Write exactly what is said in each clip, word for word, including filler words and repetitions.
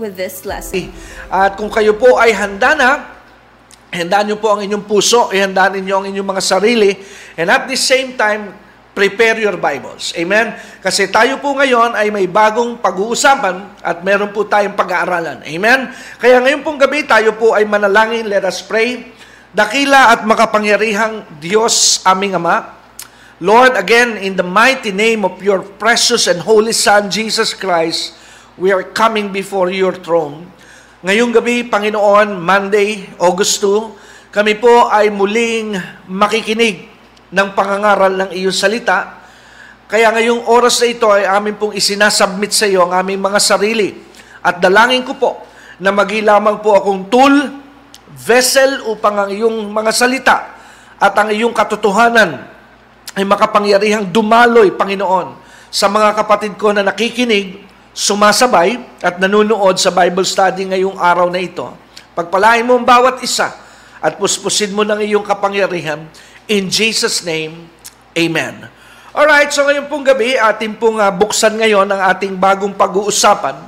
with this lesson. At kung kayo po ay handa na, handaan niyo po ang inyong puso, ihandaan niyo ang inyong mga sarili, and at the same time, prepare your Bibles. Amen? Kasi tayo po ngayon ay may bagong pag-uusapan at meron po tayong pag-aaralan. Amen? Kaya ngayon pong gabi, tayo po ay manalangin. Let us pray. Dakila at makapangyarihang Diyos aming Ama, Lord, again, in the mighty name of your precious and holy Son, Jesus Christ, we are coming before your throne. Ngayong gabi, Panginoon, Monday, August second, kami po ay muling makikinig ng pangangaral ng iyong salita. Kaya ngayong oras na ito ay amin pong isinasubmit sa iyo ang aming mga sarili. At dalangin ko po na maging lamang po akong tool, vessel upang ang iyong mga salita at ang iyong katotohanan ay makapangyarihang dumaloy, Panginoon, sa mga kapatid ko na nakikinig, sumasabay, at nanunood sa Bible study ngayong araw na ito. Pagpalain mo ang bawat isa at puspusin mo ng iyong kapangyarihan. In Jesus' name, Amen. Alright, so ngayon pong gabi, ating pong uh, buksan ngayon ang ating bagong pag-uusapan.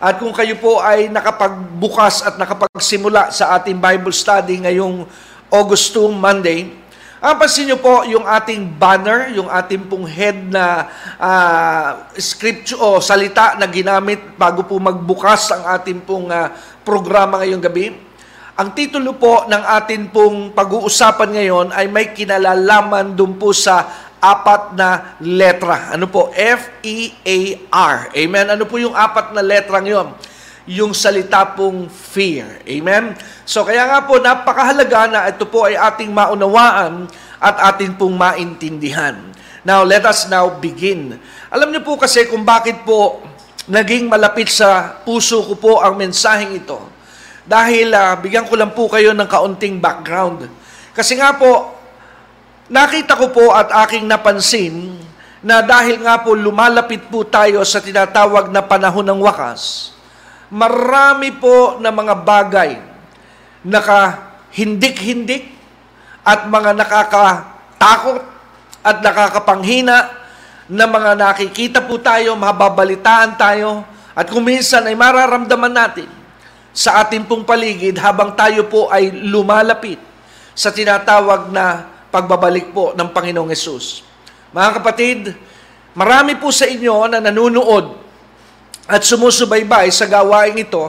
At kung kayo po ay nakapagbukas at nakapagsimula sa ating Bible study ngayong August second, Monday, apansin niyo po yung ating banner, yung ating pong head na uh, scripture o salita na ginamit bago po magbukas ang ating pong uh, programa ngayong gabi. Ang titulo po ng ating pong pag-uusapan ngayon ay may kinalalaman dun po sa apat na letra. Ano po? F E A R. Amen? Ano po yung apat na letra ngayon? Yung salita pong fear. Amen? So kaya nga po, napakahalaga na ito po ay ating maunawaan at ating pong maintindihan. Now, let us now begin. Alam niyo po kasi kung bakit po naging malapit sa puso ko po ang mensaheng ito. Dahil uh, bigyan ko lang po kayo ng kaunting background. Kasi nga po, nakita ko po at aking napansin na dahil nga po lumalapit po tayo sa tinatawag na panahon ng wakas, marami po na mga bagay nakahindik-hindik at mga nakakatakot at nakakapanghina na mga nakikita po tayo, mababalitaan tayo at kung minsan ay mararamdaman natin sa ating pong paligid habang tayo po ay lumalapit sa tinatawag na pagbabalik po ng Panginoong Hesus. Mga kapatid, marami po sa inyo na nanunood at sumusubaybay sa gawaing ito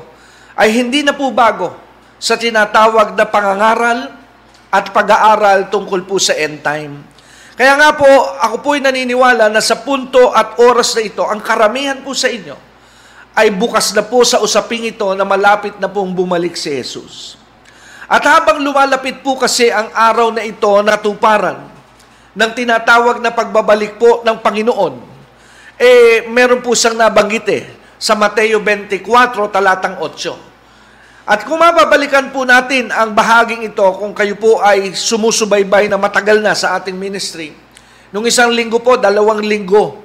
ay hindi na po bago sa tinatawag na pangangaral at pag-aaral tungkol po sa end time. Kaya nga po, ako po ay naniniwala na sa punto at oras na ito, ang karamihan po sa inyo ay bukas na po sa usaping ito na malapit na pong bumalik si Jesus. At habang lumalapit po kasi ang araw na ito na tuparan ng tinatawag na pagbabalik po ng Panginoon, eh meron po siyang nabanggit eh, sa Mateo twenty-four, talatang eight. At kung mababalikan po natin ang bahaging ito, kung kayo po ay sumusubaybay na matagal na sa ating ministry, nung isang linggo po, dalawang linggo,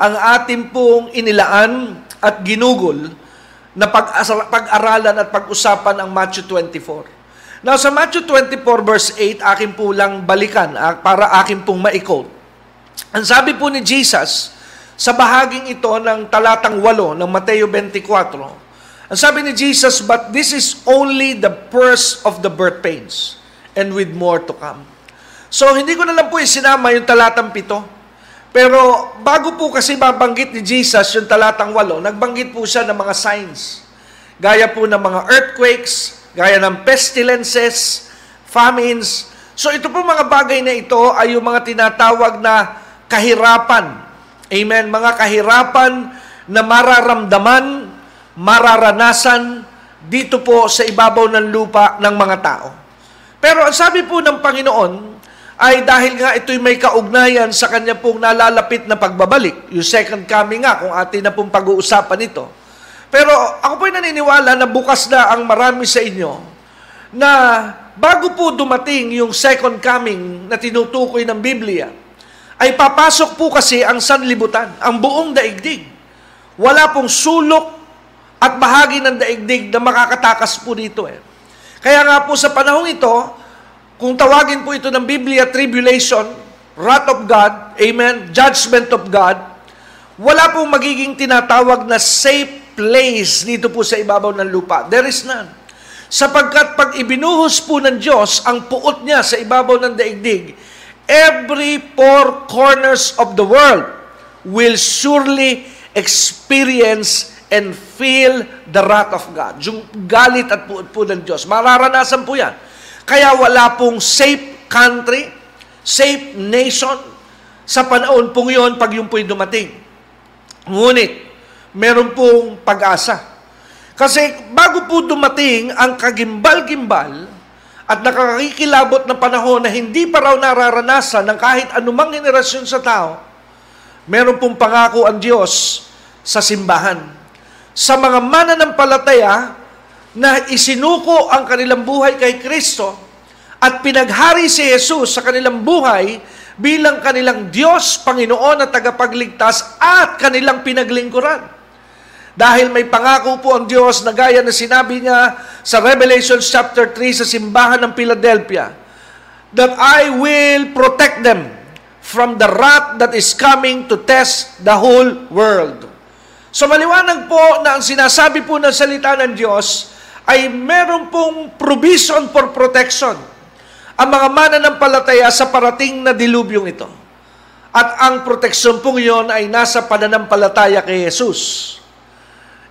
ang ating pong inilaan at ginugol na pag-aralan at pag-usapan ang Matthew twenty-four. Now, sa Matthew twenty-four, verse eight, akin po lang balikan para akin pong ma-quote. Ang sabi po ni Jesus, sa bahaging ito ng talatang eight ng Mateo twenty-four, ang sabi ni Jesus, "But this is only the first of the birth pains, and with more to come." So, hindi ko na lang po isinama yung talatang seven. Pero, bago po kasi mabanggit ni Jesus yung talatang eight, nagbanggit po siya ng mga signs. Gaya po ng mga earthquakes, gaya ng pestilences, famines. So, ito po mga bagay na ito ay yung mga tinatawag na kahirapan. Amen. Mga kahirapan na mararamdaman, mararanasan dito po sa ibabaw ng lupa ng mga tao. Pero ang sabi po ng Panginoon ay dahil nga ito'y may kaugnayan sa kanya pong nalalapit na pagbabalik, yung second coming nga kung atin na pong pag-uusapan ito. Pero ako po'y naniniwala na bukas na ang marami sa inyo na bago po dumating yung second coming na tinutukoy ng Biblia, ay papasok po kasi ang sanlibutan, ang buong daigdig. Wala pong sulok at bahagi ng daigdig na makakatakas po dito. Eh. Kaya nga po sa panahong ito, kung tawagin po ito ng Biblia, tribulation, wrath of God, amen, judgment of God, wala pong magiging tinatawag na safe place dito po sa ibabaw ng lupa. There is none. Sapagkat pag ibinuhos po ng Diyos ang puot niya sa ibabaw ng daigdig, every four corners of the world will surely experience and feel the wrath of God. Yung galit at puot po ng Diyos. Mararanasan po yan. Kaya wala pong safe country, safe nation sa panahon pong yun pag yung po'y dumating. Ngunit, meron pong pag-asa. Kasi bago po dumating ang kagimbal-gimbal at nakakikilabot na panahon na hindi pa raw nararanasan ng kahit anumang henerasyon sa tao, meron pong pangako ang Diyos sa simbahan. Sa mga mananampalataya na isinuko ang kanilang buhay kay Kristo at pinaghari si Jesus sa kanilang buhay bilang kanilang Diyos, Panginoon at tagapagligtas at kanilang pinaglingkuran. Dahil may pangako po ang Diyos na gaya na sinabi niya sa Revelation chapter three sa simbahan ng Philadelphia, that I will protect them from the wrath that is coming to test the whole world. So maliwanag po na ang sinasabi po ng salita ng Diyos ay meron pong provision for protection ang mga mananampalataya sa parating na dilubyong ito. At ang proteksyon po iyon ay nasa pananampalataya kay Jesus.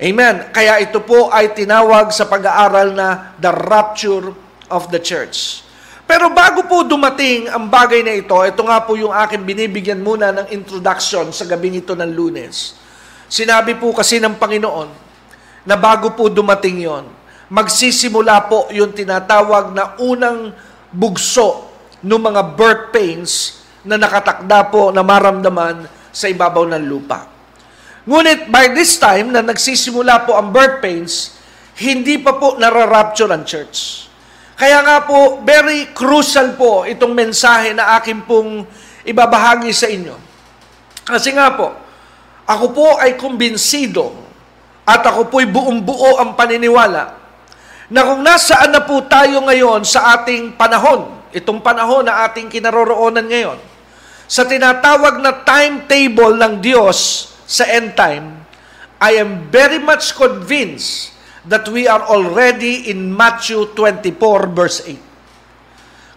Amen. Kaya ito po ay tinawag sa pag-aaral na the rapture of the church. Pero bago po dumating ang bagay na ito, ito nga po yung akin binibigyan muna ng introduction sa gabing ito ng Lunes. Sinabi po kasi ng Panginoon na bago po dumating yon, magsisimula po yung tinatawag na unang bugso ng mga birth pains na nakatakda po na maramdaman sa ibabaw ng lupa. Ngunit by this time na nagsisimula po ang birth pains, hindi pa po nararapture ang church. Kaya nga po, very crucial po itong mensahe na akin pong ibabahagi sa inyo. Kasi nga po, ako po ay kumbinsido at ako po'y buong-buo ang paniniwala na kung nasaan na po tayo ngayon sa ating panahon, itong panahon na ating kinaroroonan ngayon, sa tinatawag na timetable ng Diyos, sa end time, I am very much convinced that we are already in Matthew twenty-four verse eight.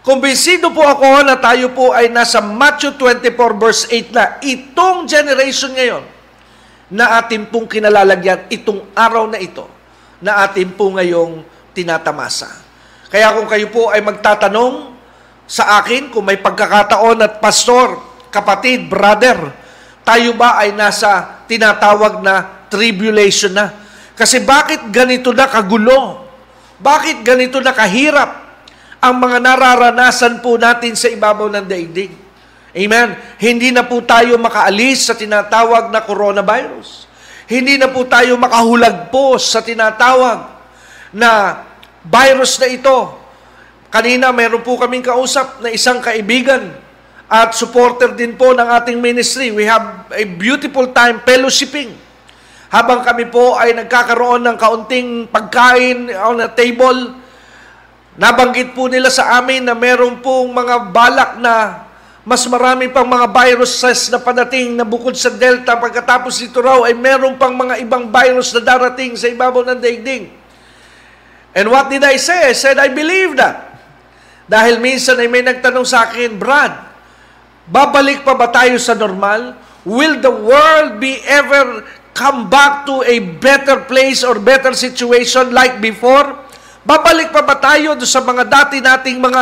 Kumbinsido po ako na tayo po ay nasa Matthew twenty-four verse eight na itong generation ngayon na atin pong kinalalagyan itong araw na ito na atin po ngayong tinatamasa. Kaya kung kayo po ay magtatanong sa akin kung may pagkakataon at pastor, kapatid, brother, tayo ba ay nasa tinatawag na tribulation na? Kasi bakit ganito na kagulo? Bakit ganito na kahirap ang mga nararanasan po natin sa ibabaw ng daigdig? Amen? Hindi na po tayo makaalis sa tinatawag na coronavirus. Hindi na po tayo makahulagpos sa tinatawag na virus na ito. Kanina meron po kaming kausap na isang kaibigan at supporter din po ng ating ministry. We have a beautiful time fellowshipping. Habang kami po ay nagkakaroon ng kaunting pagkain on a table, nabanggit po nila sa amin na meron pong mga balak na mas marami pang mga viruses na padating na bukod sa Delta. Pagkatapos dito raw ay meron pang mga ibang virus na darating sa ibabaw ng daigdig. And what did I say? I said, I believe that. Dahil minsan ay may nagtanong sa akin, Brad, babalik pa ba tayo sa normal? Will the world be ever come back to a better place or better situation like before? Babalik pa ba tayo sa mga dati nating mga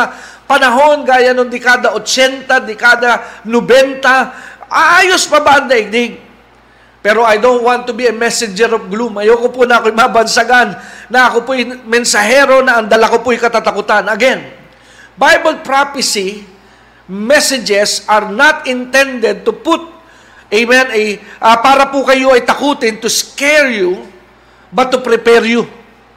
panahon gaya ng dekada eighty, dekada ninety? Aayos pa ba ang daigdig? Pero I don't want to be a messenger of gloom. Ayoko po na ako'y mabansagan, na ako po'y mensahero na ang dala ko po'y katatakutan. Again, Bible prophecy messages are not intended to put, amen, a, uh, para po kayo ay takutin, to scare you, but to prepare you.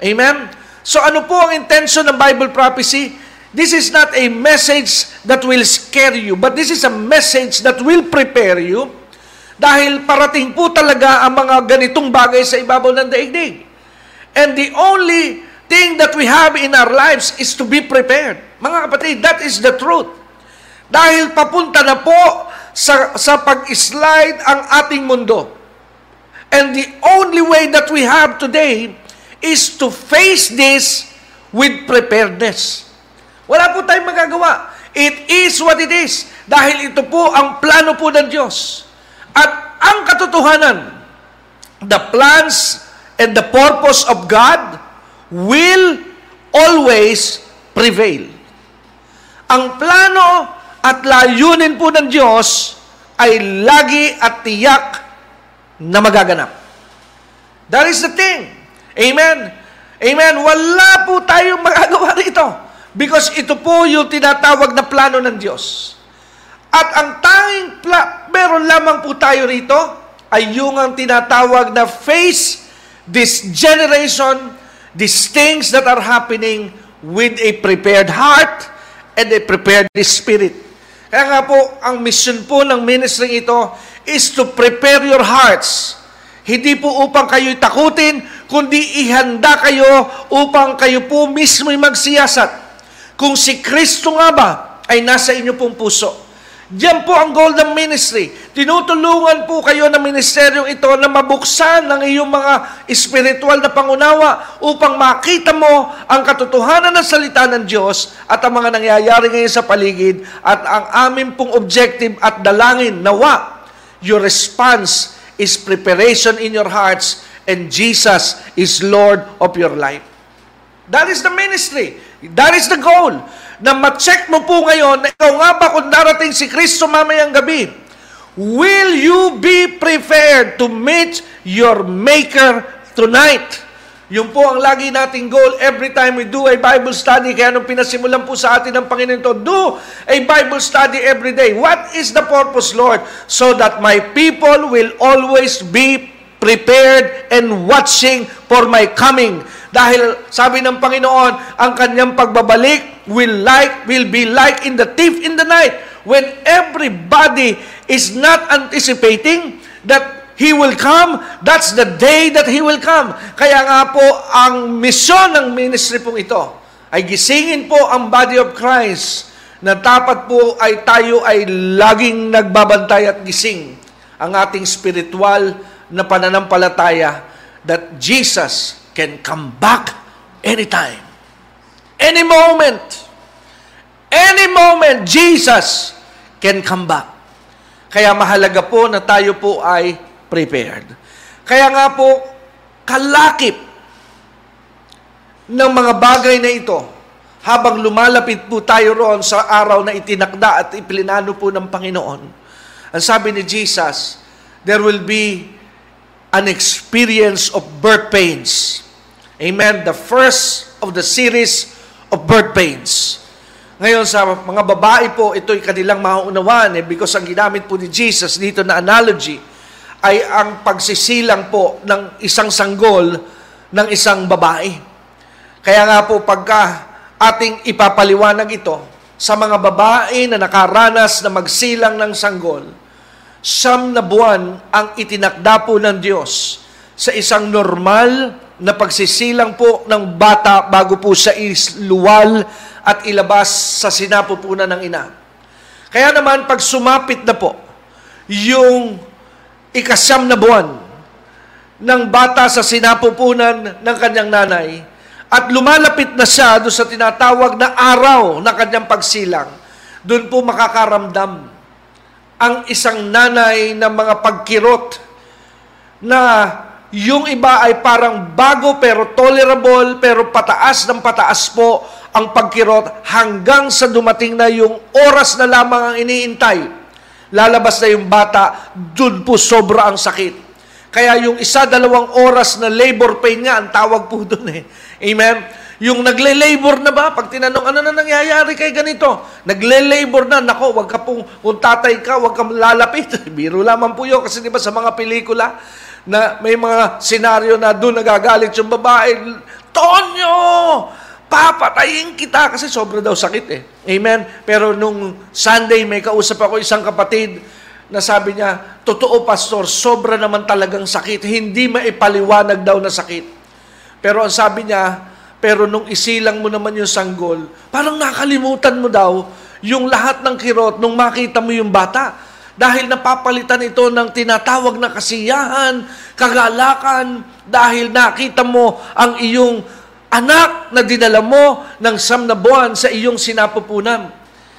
Amen? So ano po ang intention ng Bible prophecy? This is not a message that will scare you, but this is a message that will prepare you dahil parating po talaga ang mga ganitong bagay sa ibabaw ng daigdig. And the only thing that we have in our lives is to be prepared. Mga kapatid, that is the truth. Dahil papunta na po sa, sa pag-slide ang ating mundo. And the only way that we have today is to face this with preparedness. Wala po tayong magagawa. It is what it is. Dahil ito po ang plano po ng Diyos. At ang katotohanan, the plans and the purpose of God will always prevail. Ang plano at layunin po ng Diyos ay lagi at tiyak na magaganap. That is the thing. Amen? Amen? Wala po tayong magagawa rito because ito po yung tinatawag na plano ng Diyos. At ang tanging pla- meron lamang po tayo rito ay yung ang tinatawag na face this generation, these things that are happening with a prepared heart and a prepared spirit. Kaya nga po, ang mission po ng ministry ito is to prepare your hearts. Hindi po upang kayo'y takutin, kundi ihanda kayo upang kayo po mismo'y magsiyasat. Kung si Kristo nga ba ay nasa inyo pong puso. Diyan po ang goal ng ministry. Tinutulungan po kayo ng ministeryong ito na mabuksan ng iyong mga espiritual na pangunawa upang makita mo ang katotohanan ng salita ng Diyos at ang mga nangyayari ngayon sa paligid at ang aming pong objective at dalangin nawa. Your response is preparation in your hearts and Jesus is Lord of your life. That is the ministry. That is the goal. Na ma-check mo po ngayon na ikaw nga ba kung darating si Kristo mamayang gabi, will you be prepared to meet your Maker tonight? Yun po ang lagi nating goal every time we do a Bible study. Kaya nung pinasimulan po sa atin ng Panginoon to, do a Bible study every day. What is the purpose, Lord? So that my people will always be prepared and watching for my coming. Dahil sabi ng Panginoon, ang kanyang pagbabalik will like will be like in the thief in the night when everybody is not anticipating that he will come. That's the day that he will come. Kaya nga po ang misyon ng ministry pong ito ay gisingin po ang body of Christ na dapat po ay tayo ay laging nagbabantay at gising ang ating spiritual na pananampalataya that Jesus can come back anytime. Any moment. Any moment, Jesus can come back. Kaya mahalaga po na tayo po ay prepared. Kaya nga po, kalakip ng mga bagay na ito habang lumalapit po tayo roon sa araw na itinakda at iplinano po ng Panginoon. Ang sabi ni Jesus, there will be an experience of birth pains. Amen. The first of the series of birth pains. Ngayon sa mga babae po, ito'y kanilang mauunawaan eh, because ang ginamit po ni Jesus dito na analogy ay ang pagsisilang po ng isang sanggol ng isang babae. Kaya nga po pagka ating ipapaliwanag ito sa mga babae na nakaranas na magsilang ng sanggol, siyam na buwan ang itinakda po ng Diyos sa isang normal na pagsisilang po ng bata bago po siya isluwal at ilabas sa sinapupunan ng ina. Kaya naman, pag sumapit na po yung ikasyam na buwan ng bata sa sinapupunan ng kanyang nanay at lumalapit na siya doon sa tinatawag na araw na kanyang pagsilang, doon po makakaramdam ang isang nanay ng mga pagkirot na yung iba ay parang bago pero tolerable, pero pataas ng pataas po ang pagkirot hanggang sa dumating na yung oras na lamang ang iniintay. Lalabas na yung bata, dun po sobra ang sakit. Kaya yung isa, dalawang oras na labor pain nga, ang tawag po dun eh. Amen? Yung nagle-labor na ba? Pag tinanong, ano na nangyayari kay ganito? Nagle-labor na, nako, wag ka pong, kung tatay ka, wag kang lalapit. Biro lamang po yun, kasi di ba sa mga pelikula, na may mga senaryo na doon nagagalit yung babae, Tonyo! Papatayin kita kasi sobra daw sakit eh. Amen? Pero nung Sunday may kausap ako isang kapatid na sabi niya, totoo pastor, sobra naman talagang sakit. Hindi maipaliwanag daw na sakit. Pero ang sabi niya, pero nung isilang mo naman yung sanggol, parang nakalimutan mo daw yung lahat ng kirot nung makita mo yung bata. Dahil napapalitan ito ng tinatawag na kasiyahan, kagalakan, dahil nakita mo ang iyong anak na dinala mo ng siyam na buwan sa iyong sinapupunan.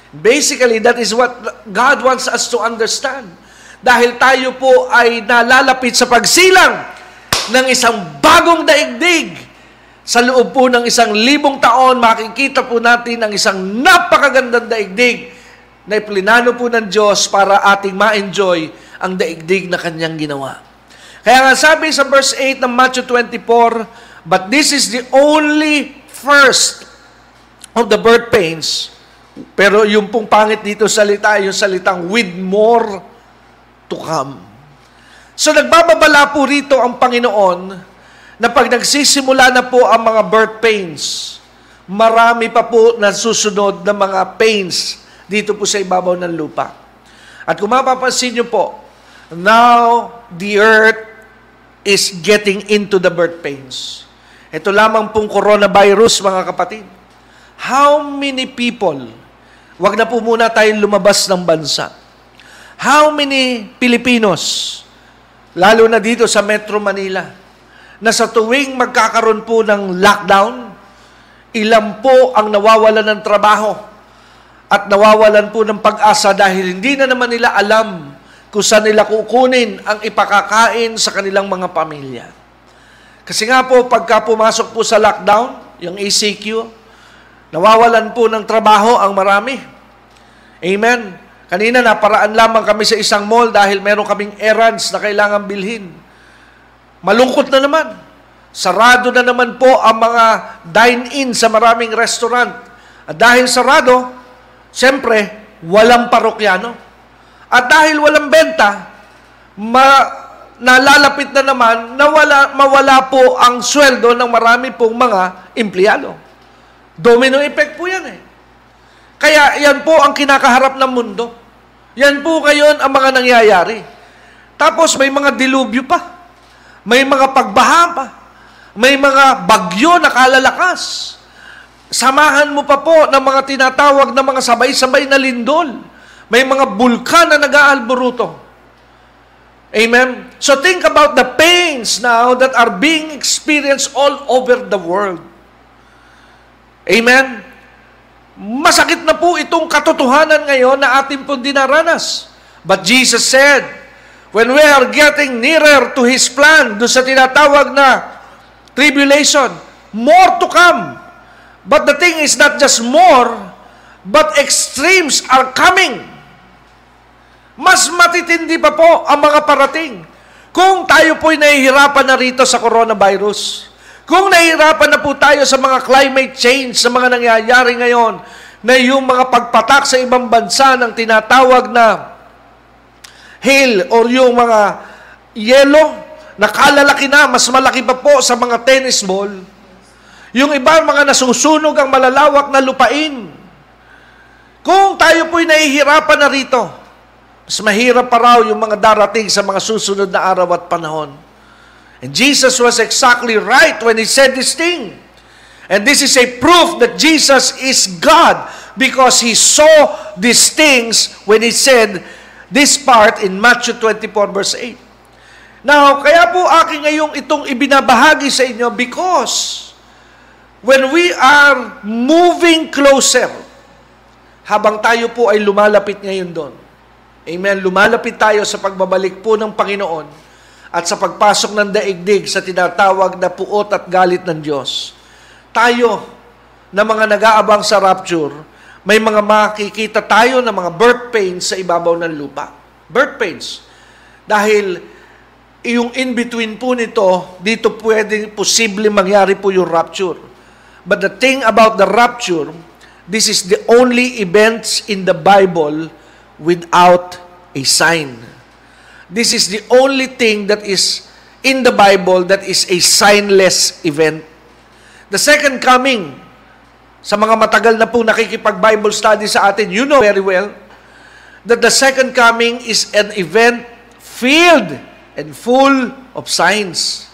Basically, that is what God wants us to understand. Dahil tayo po ay nalalapit sa pagsilang ng isang bagong daigdig. Sa loob po ng isang libong taon, makikita po natin ang isang napakagandang daigdig na iplinano po ng Diyos para ating ma-enjoy ang daigdig na Kanyang ginawa. Kaya nga sabi sa verse eight ng Matthew twenty-four, but this is the only first of the birth pains. Pero yung pong pangit dito salita, yung salitang with more to come. So nagbababala po rito ang Panginoon na pag nagsisimula na po ang mga birth pains, marami pa po na susunod na mga pains dito po sa ibabaw ng lupa. At kung mapapansin nyo po, now the earth is getting into the birth pains. Ito lamang pong coronavirus, mga kapatid. How many people, wag na po muna tayong lumabas ng bansa. How many Pilipinos, lalo na dito sa Metro Manila, na sa tuwing magkakaroon po ng lockdown, ilan po ang nawawalan ng trabaho at nawawalan po ng pag-asa dahil hindi na naman nila alam kung saan nila kukunin ang ipakakain sa kanilang mga pamilya. Kasi nga po, pagka pumasok po sa lockdown, yung E C Q, nawawalan po ng trabaho ang marami. Amen. Kanina, naparaan lamang kami sa isang mall dahil meron kaming errands na kailangan bilhin. Malungkot na naman. Sarado na naman po ang mga dine-in sa maraming restaurant. At dahil sarado, siyempre, walang parokyano. At dahil walang benta, ma- nalalapit na naman na wala, mawala po ang sweldo ng marami pong mga empleyado. Domino effect po yan eh. Kaya yan po ang kinakaharap ng mundo. Yan po ngayon ang mga nangyayari. Tapos may mga dilubyo pa. May mga pagbaha pa. May mga bagyo na kalalakas. Samahan mo pa po ng mga tinatawag na mga sabay-sabay na lindol. May mga bulkan na nag-aalboruto. Amen? So think about the pains now that are being experienced all over the world. Amen? Masakit na po itong katotohanan ngayon na atin po dinaranas. But Jesus said, when we are getting nearer to His plan, doon sa tinatawag na tribulation, more to come. But the thing is not just more, but extremes are coming. Mas matitindi pa po ang mga parating. Kung tayo po'y nahihirapan na rito sa coronavirus, kung nahihirapan na po tayo sa mga climate change, sa mga nangyayari ngayon, na yung mga pagpatak sa ibang bansa ng tinatawag na hail or yung mga yelo, nakalalaki na, mas malaki pa po sa mga tennis ball, yung iba, mga nasusunog ang malalawak na lupain. Kung tayo po'y nahihirapan na rito, mas mahirap pa raw yung mga darating sa mga susunod na araw at panahon. And Jesus was exactly right when He said this thing. And this is a proof that Jesus is God because He saw these things when He said this part in Matthew twenty-four verse eight. Now, kaya po akin ngayong itong ibinabahagi sa inyo because when we are moving closer, habang tayo po ay lumalapit ngayon doon, amen, lumalapit tayo sa pagbabalik po ng Panginoon at sa pagpasok ng daigdig sa tinatawag na puot at galit ng Diyos, tayo na mga nag-aabang sa rapture, may mga makikita tayo na mga birth pains sa ibabaw ng lupa. Birth pains. Dahil yung in-between po nito, dito pwede posible mangyari po yung rapture. But the thing about the rapture, this is the only events in the Bible without a sign. This is the only thing that is in the Bible that is a signless event. The second coming, sa mga matagal na po nakikipag-Bible study sa atin, you know very well that the second coming is an event filled and full of signs.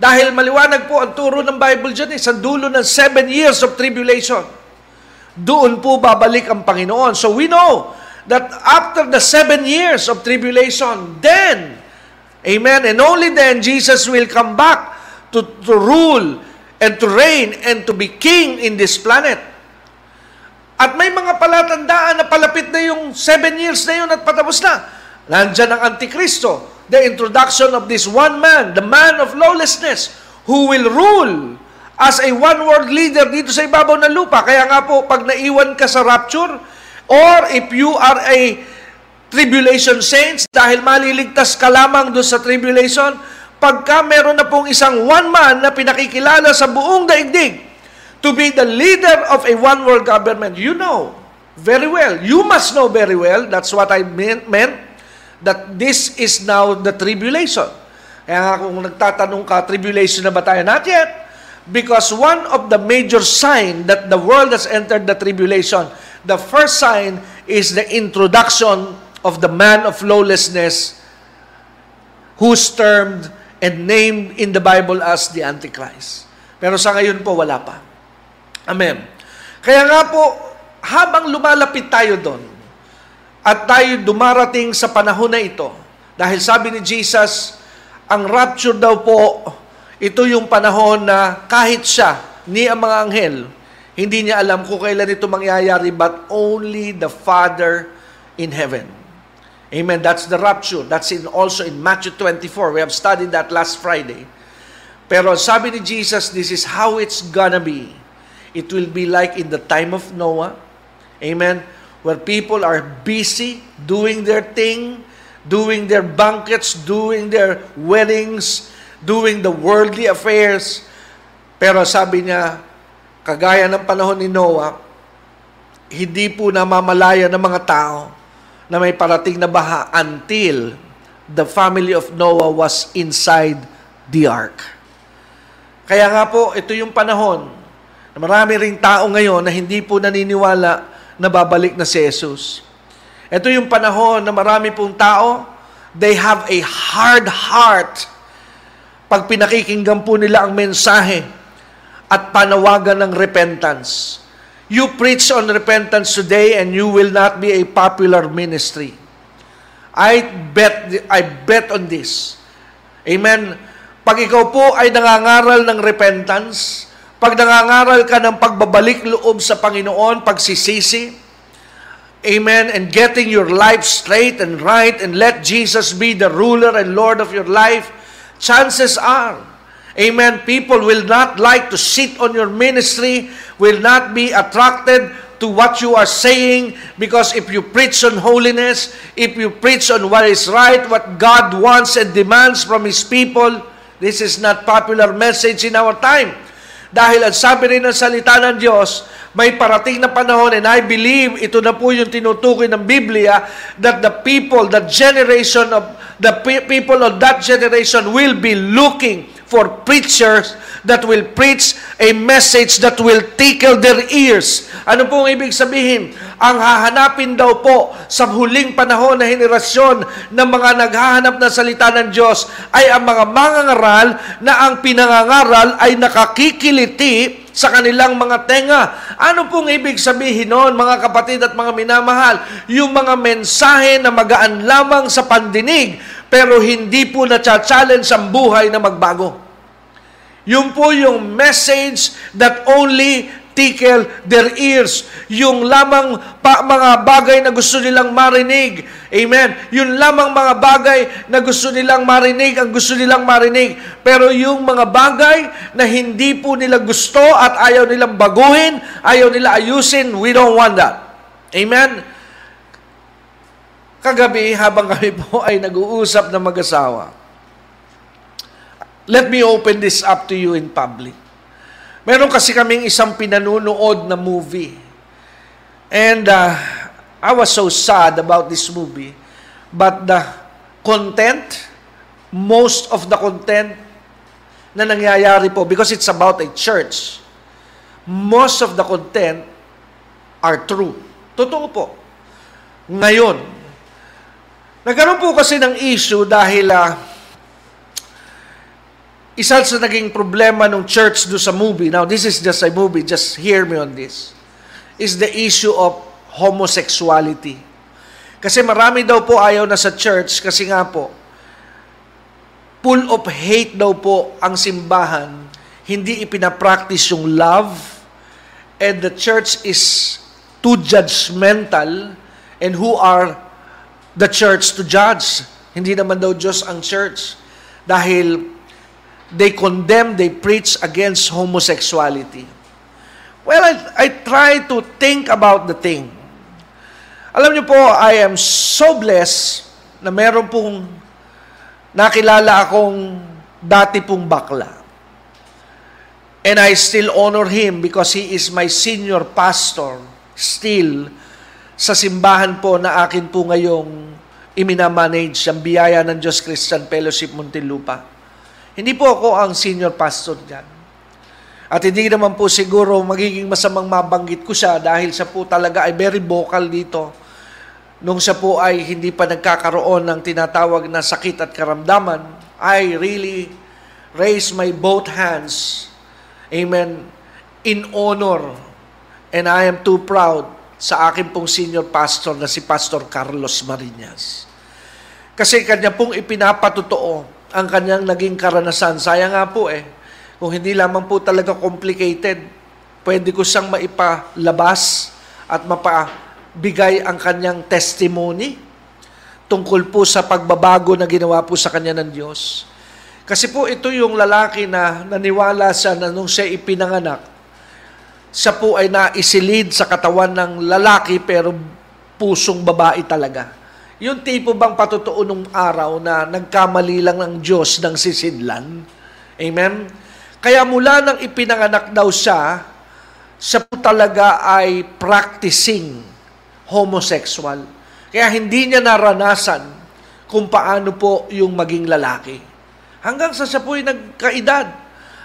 Dahil maliwanag po ang turo ng Bible dyan, eh, sa dulo ng seven years of tribulation, doon po babalik ang Panginoon. So we know that after the seven years of tribulation, then, amen, and only then, Jesus will come back to, to rule and to reign and to be king in this planet. At may mga palatandaan na palapit na yung seven years na yun at patapos na. Nandyan ang Antikristo. The introduction of this one man, the man of lawlessness, who will rule as a one-world leader dito sa ibabaw ng lupa. Kaya nga po, pag naiwan ka sa rapture, or if you are a tribulation saints, dahil maliligtas ka lamang doon sa tribulation, pagka meron na pong isang one man na pinakikilala sa buong daigdig to be the leader of a one-world government, you know very well, you must know very well, that's what I meant, that this is now the tribulation. Kaya kung nagtatanong ka, tribulation na ba tayo? Not yet. Because one of the major sign that the world has entered the tribulation, the first sign is the introduction of the man of lawlessness who's termed and named in the Bible as the Antichrist. Pero sa ngayon po, wala pa. Amen. Kaya nga po, habang lumalapit tayo doon, at tayo dumarating sa panahon na ito. Dahil sabi ni Jesus, ang rapture daw po, ito yung panahon na kahit siya, ni ang mga anghel, hindi niya alam kung kailan ito mangyayari, but only the Father in heaven. Amen. That's the rapture. That's in, also in Matthew twenty-four. We have studied that last Friday. Pero sabi ni Jesus, this is how it's gonna be. It will be like in the time of Noah. Amen. Where people are busy doing their thing, doing their banquets, doing their weddings, doing the worldly affairs. Pero sabi niya, kagaya ng panahon ni Noah, hindi po namamalaya ng mga tao na may parating na baha until the family of Noah was inside the ark. Kaya nga po, ito yung panahon na marami ring tao ngayon na hindi po naniniwala nababalik na si Jesus. Ito yung panahon na marami pong tao, they have a hard heart pag pinakikinggan po nila ang mensahe at panawagan ng repentance. You preach on repentance today and you will not be a popular ministry. I bet, I bet on this. Amen? Pag ikaw po ay nangangaral ng repentance, pag nangangaral ka ng pagbabalik loob sa Panginoon, pagsisisi, amen, and getting your life straight and right, and let Jesus be the ruler and Lord of your life, chances are, amen, people will not like to sit on your ministry, will not be attracted to what you are saying, because if you preach on holiness, if you preach on what is right, what God wants and demands from His people, this is not popular message in our time. Dahil ang sabi rin ng salita ng Diyos, may parating na panahon, and I believe ito na po yung tinutukoy ng Biblia, that the people, the generation of the pe- people of that generation will be looking for preachers that will preach a message that will tickle their ears. Ano pong ibig sabihin? Ang hahanapin daw po sa huling panahon na henerasyon ng mga naghahanap ng salita ng Diyos ay ang mga mangangaral na ang pinangangaral ay nakakikiliti sa kanilang mga tenga. Ano pong ibig sabihin noon, mga kapatid at mga minamahal? Yung mga mensahe na magaan lamang sa pandinig, pero hindi po na-challenge ang buhay na magbago. Yung po yung message that only tickle their ears. Yung lamang pa, mga bagay na gusto nilang marinig. Amen. Yung lamang mga bagay na gusto nilang marinig, ang gusto nilang marinig. Pero yung mga bagay na hindi po nila gusto at ayaw nilang baguhin, ayaw nila ayusin, we don't want that. Amen. Kagabi, habang kami po ay nag-uusap ng mag-asawa, let me open this up to you in public. Meron kasi kaming isang pinanunood na movie. And uh, I was so sad about this movie. But the content most of the content na nangyayari po, because it's about a church, most of the content are true. Totoo po. Ngayon, nagkaroon po kasi ng issue dahil uh, isa sa naging problema ng church do sa movie, now this is just a movie, just hear me on this, is the issue of homosexuality. Kasi marami daw po ayaw na sa church kasi nga po, full of hate daw po ang simbahan, hindi ipinapractice yung love, and the church is too judgmental, and who are the church to judge? Hindi naman daw Diyos ang church. Dahil they condemn, they preach against homosexuality. Well, I, I try to think about the thing. Alam niyo po, I am so blessed na meron pong nakilala akong dati pong bakla. And I still honor him because he is my senior pastor still sa simbahan po na akin po ngayong iminamanage ang Biyaya ng Diyos Christian Fellowship Muntinlupa. Hindi po ako ang senior pastor dyan. At hindi naman po siguro magiging masamang mabanggit ko siya dahil siya po talaga ay very vocal dito nung siya po ay hindi pa nagkakaroon ng tinatawag na sakit at karamdaman. I really raise my both hands, amen, in honor, and I am too proud sa akin pong senior pastor na si Pastor Carlos Marinas. Kasi kanya pong ipinapatotoo ang kanyang naging karanasan. Sayang nga po eh, kung hindi lamang po talaga complicated, pwede ko siyang maipalabas at mapabigay ang kanyang testimony tungkol po sa pagbabago na ginawa po sa kanya ng Diyos. Kasi po ito yung lalaki na naniwala siya na nung siya ipinanganak, siya po ay naisilid sa katawan ng lalaki pero pusong babae talaga. Yung tipo bang patotoo nung araw na nagkamali lang ng Diyos ng sisidlan? Amen? Kaya mula nang ipinanganak daw siya, siya po talaga ay practicing homosexual. Kaya hindi niya naranasan kung paano po yung maging lalaki. Hanggang sa siya po'y nagkaedad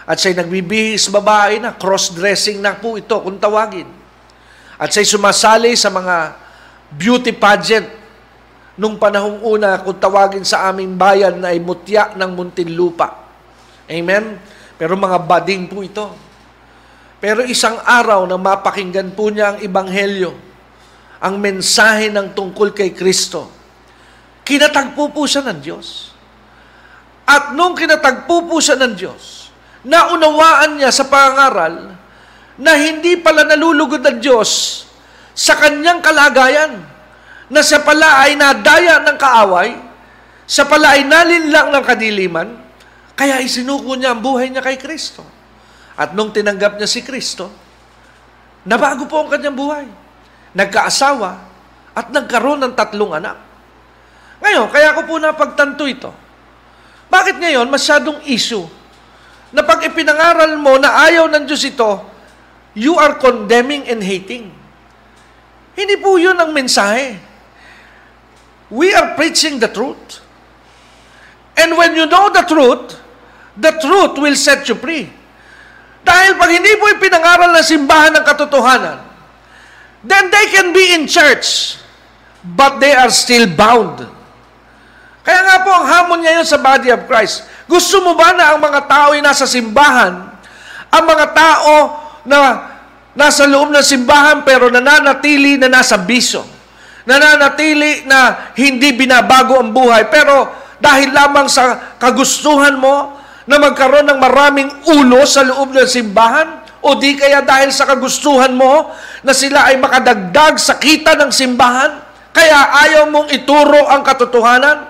at siya'y nagbibihis babae na, cross-dressing na po ito kung tawagin. At siya'y sumasali sa mga beauty pageant nung panahong una kung tawagin sa aming bayan na ay mutya ng Muntinlupa. Amen? Pero mga bading po ito. Pero isang araw na mapakinggan po niya ang Ebanghelyo, ang mensahe ng tungkol kay Kristo, kinatagpo po siya ng Diyos. At nung kinatagpo po siya ng Diyos, naunawaan niya sa pangaral na hindi pala nalulugod ng Diyos sa kanyang kalagayan, na siya pala ay nadaya ng kaaway, siya pala ay nalinlang ng kadiliman, kaya isinuko niya ang buhay niya kay Kristo. At nung tinanggap niya si Kristo, nabago po ang kanyang buhay. Nagkaasawa at nagkaroon ng tatlong anak. Ngayon, kaya ko po napagtanto ito. Bakit ngayon masyadong issue na pag ipinangaral mo na ayaw ng Diyos ito, you are condemning and hating? Hindi po yun ang mensahe. We are preaching the truth. And when you know the truth, the truth will set you free. Dahil pag hindi po ipinangaral ng simbahan ng katotohanan, then they can be in church, but they are still bound. Kaya nga po ang hamon ngayon sa body of Christ. Gusto mo ba na ang mga tao ay nasa simbahan, ang mga tao na nasa loob ng simbahan pero nananatili na nasa bisyo, nananatili na hindi binabago ang buhay, pero dahil lamang sa kagustuhan mo na magkaroon ng maraming ulo sa loob ng simbahan, o di kaya dahil sa kagustuhan mo na sila ay makadagdag sa kita ng simbahan, kaya ayaw mong ituro ang katotohanan?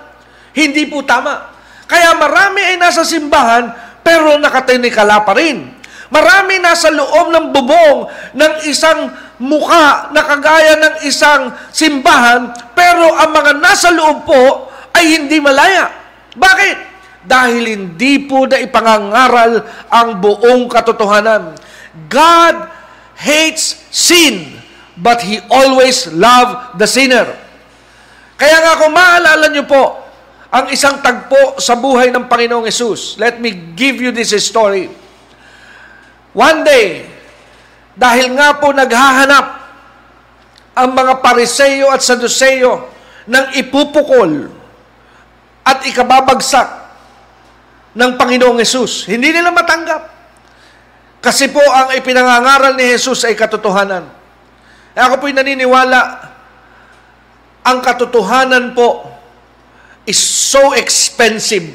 Hindi po tama. Kaya marami ay nasa simbahan pero nakatinikala pa rin. Marami nasa loob ng bubong ng isang mukha na kagaya ng isang simbahan, pero ang mga nasa loob po ay hindi malaya. Bakit? Dahil hindi po na ipangangaral ang buong katotohanan. God hates sin, but He always loves the sinner. Kaya nga kung maalala niyo po, ang isang tagpo sa buhay ng Panginoong Hesus. Let me give you this story. One day, dahil nga po naghahanap ang mga Pariseo at Saduseo ng ipupukol at ikababagsak ng Panginoong Hesus, hindi nila matanggap. Kasi po ang ipinangangaral ni Hesus ay katotohanan. E ako po'y naniniwala, ang katotohanan po is so expensive.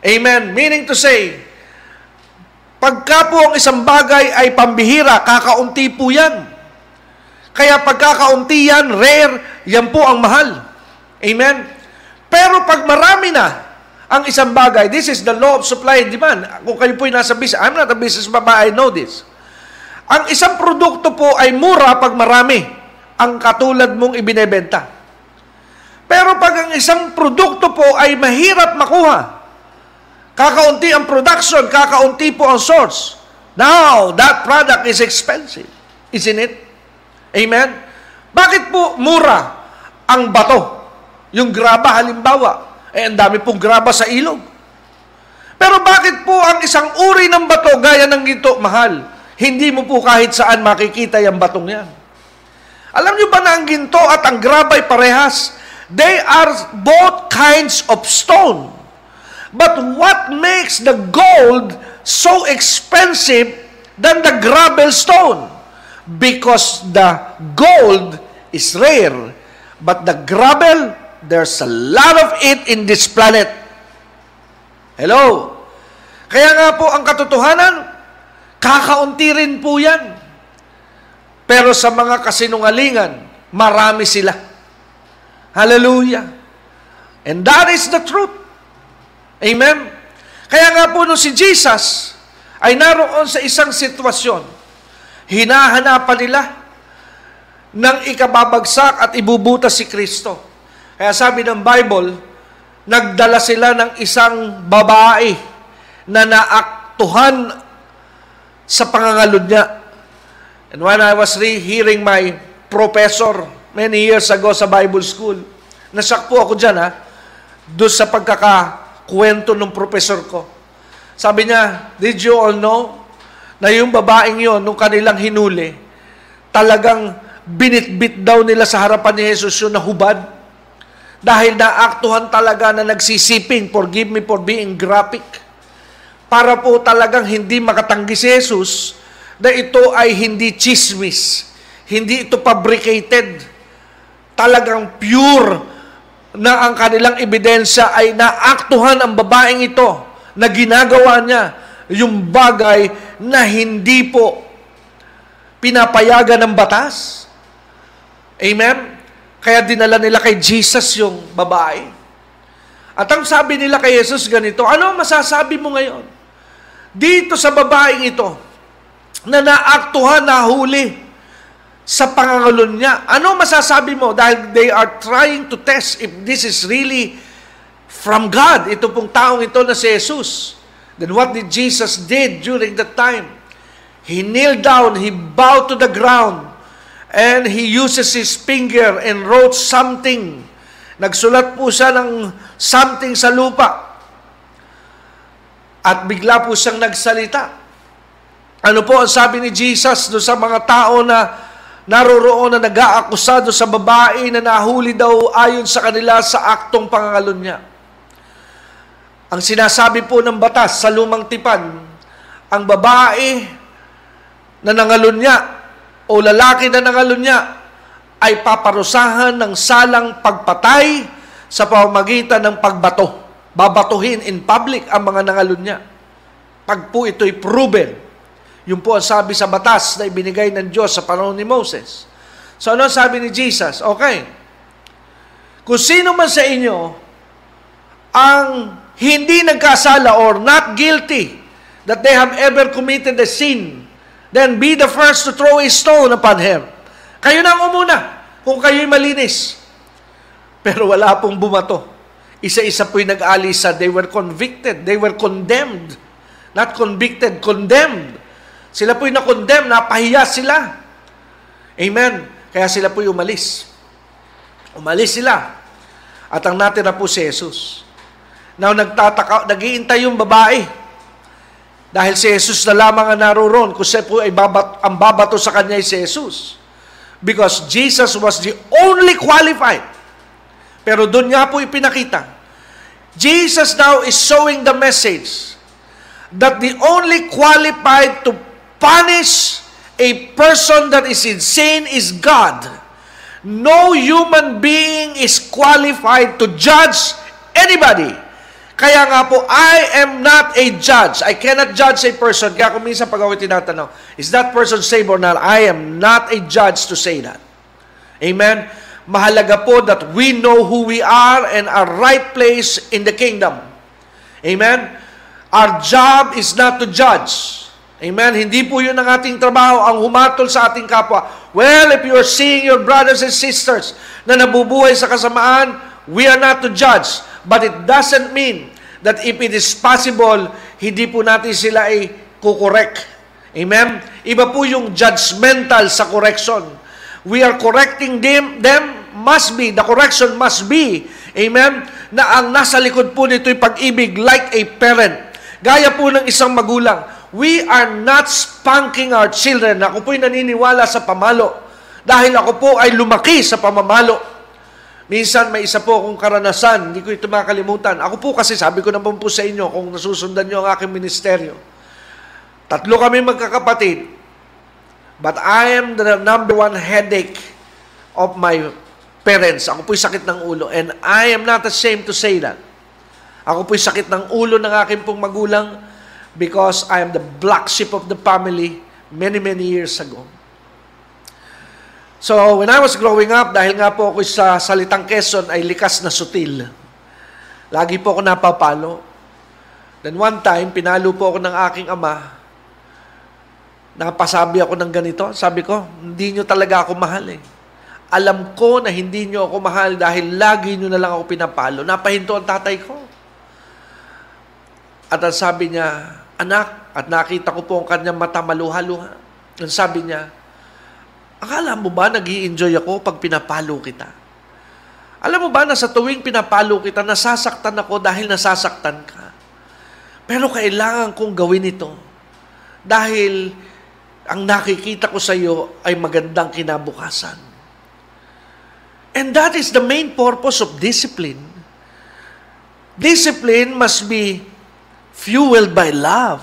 Amen. Meaning to say, pagka po ang isang bagay ay pambihira, kakaunti po yan. Kaya pagkakaunti yan, rare, yan po ang mahal. Amen. Pero pag marami na ang isang bagay, this is the law of supply and demand. Kung kayo po'y nasa business, I'm not a business but I know this. Ang isang produkto po ay mura pag marami ang katulad mong ibinebenta. Pero pag ang isang produkto po ay mahirap makuha, kakaunti ang production, kakaunti po ang source. Now, that product is expensive. Isn't it? Amen? Bakit po mura ang bato? Yung graba halimbawa. Eh, ang dami pong graba sa ilog. Pero bakit po ang isang uri ng bato gaya ng ginto, mahal? Hindi mo po kahit saan makikita yung batong yan. Alam nyo ba na ang ginto at ang graba ay parehas? They are both kinds of stone. But what makes the gold so expensive than the gravel stone? Because the gold is rare, but the gravel, there's a lot of it in this planet. Hello? Kaya nga po, ang katotohanan, kakaunti rin po yan. Pero sa mga kasinungalingan, marami sila. Hallelujah. And that is the truth. Amen? Kaya nga po, nung si Jesus ay naroon sa isang sitwasyon, hinahanapan nila ng ikababagsak at ibubutas si Kristo. Kaya sabi ng Bible, nagdala sila ng isang babae na naaktuhan sa pangangalod niya. And when I was re-hearing my professor many years ago sa Bible school, nasakpo ako dyan ha, doon sa pagkakakwento ng professor ko. Sabi niya, did you all know na yung babaeng yon nung kanilang hinuli, talagang binitbit daw nila sa harapan ni Jesus yun na hubad? Dahil naaktuhan talaga na nagsisiping, forgive me for being graphic, para po talagang hindi makatanggi si Jesus na ito ay hindi chismis, hindi ito fabricated. Talagang pure na ang kanilang ebidensya ay naaktuhan ang babaeng ito na ginagawa niya yung bagay na hindi po pinapayagan ng batas. Amen? Kaya dinala nila kay Jesus yung babae. At ang sabi nila kay Jesus ganito, ano masasabi mo ngayon? Dito sa babaeng ito, na naaktuhan, nahuli sa pangangalon niya, ano masasabi mo? Dahil they are trying to test if this is really from God, ito pong taong ito na si Jesus. Then what did Jesus did during that time? He kneeled down, He bowed to the ground, and he uses his finger and wrote something. Nagsulat po siya ng something sa lupa. At bigla po siyang nagsalita. Ano po ang sabi ni Jesus do sa mga tao na naroroon na nag-aakusado sa babae na nahuli daw ayon sa kanila sa aktong pangangalon niya? Ang sinasabi po ng batas sa lumang tipan, ang babae na nangalon niya o lalaki na nangalon niya ay paparusahan ng salang pagpatay sa pamamagitan ng pagbato. Babatuhin in public ang mga nangalon niya. Pag po ito'y proven, yun po ang sabi sa batas na ibinigay ng Diyos sa panahon ni Moses. So ano sabi ni Jesus? Okay, kung sino man sa inyo ang hindi nagkasala or not guilty that they have ever committed a sin, then be the first to throw a stone upon him. Kayo na umuna kung kayo'y malinis. Pero wala pong bumato. Isa-isa po'y nag-alisa. They were convicted. They were condemned. Not convicted, condemned. Sila po'y na-condemn, napahiya sila. Amen. Kaya sila po'y umalis. Umalis sila. At ang natira po si Jesus. Now, nagtataka, naghihintay yung babae. Dahil si Jesus na lamang ang naroon, kasi po ay babat, ang babato sa kanya ay si Jesus. Because Jesus was the only qualified. Pero doon nga po ipinakita. Jesus now is showing the message that the only qualified to punish a person that is insane is God. No human being is qualified to judge anybody. Kaya nga po, I am not a judge. I cannot judge a person. Kaya kung minsan pag ako'y tinatanong, is that person saved or not? I am not a judge to say that. Amen? Mahalaga po that we know who we are and our right place in the kingdom. Amen? Our job is not to judge. Amen? Hindi po yun ang ating trabaho, ang humatol sa ating kapwa. Well, if you are seeing your brothers and sisters na nabubuhay sa kasamaan, we are not to judge. But it doesn't mean that if it is possible, hindi po natin sila ay kukorek. Amen? Iba po yung judgmental sa correction. We are correcting them, them must be, the correction must be, amen, na ang nasa likod po nito ay pag-ibig like a parent. Gaya po ng isang magulang. We are not spanking our children. Ako po'y naniniwala sa pamalo. Dahil ako po ay lumaki sa pamamalo. Minsan may isa po akong karanasan, hindi ko ito makalimutan. Ako po kasi, sabi ko naman po sa inyo, kung nasusundan nyo ang aking ministeryo, tatlo kami magkakapatid, but I am the number one headache of my parents. Ako po'y sakit ng ulo, and I am not ashamed to say that. Ako po'y sakit ng ulo ng aking pong magulang because I am the black sheep of the family many, many years ago. So, when I was growing up, dahil nga po ako sa salitang Quezon ay likas na sutil. Lagi po ako napapalo. Then one time, pinalo po ako ng aking ama. Napasabi ako ng ganito. Sabi ko, hindi nyo talaga ako mahal eh. Alam ko na hindi nyo ako mahal dahil lagi nyo na lang ako pinapalo. Napahinto ang tatay ko. At ang sabi niya, anak, at nakita ko po ang kanyang mata maluha-luha. Ang sabi niya, akala mo ba nag-i-enjoy ako pag pinapalo kita? Alam mo ba na sa tuwing pinapalo kita, nasasaktan ako dahil nasasaktan ka. Pero kailangan kong gawin ito dahil ang nakikita ko sa iyo ay magandang kinabukasan. And that is the main purpose of discipline. Discipline must be fueled by love.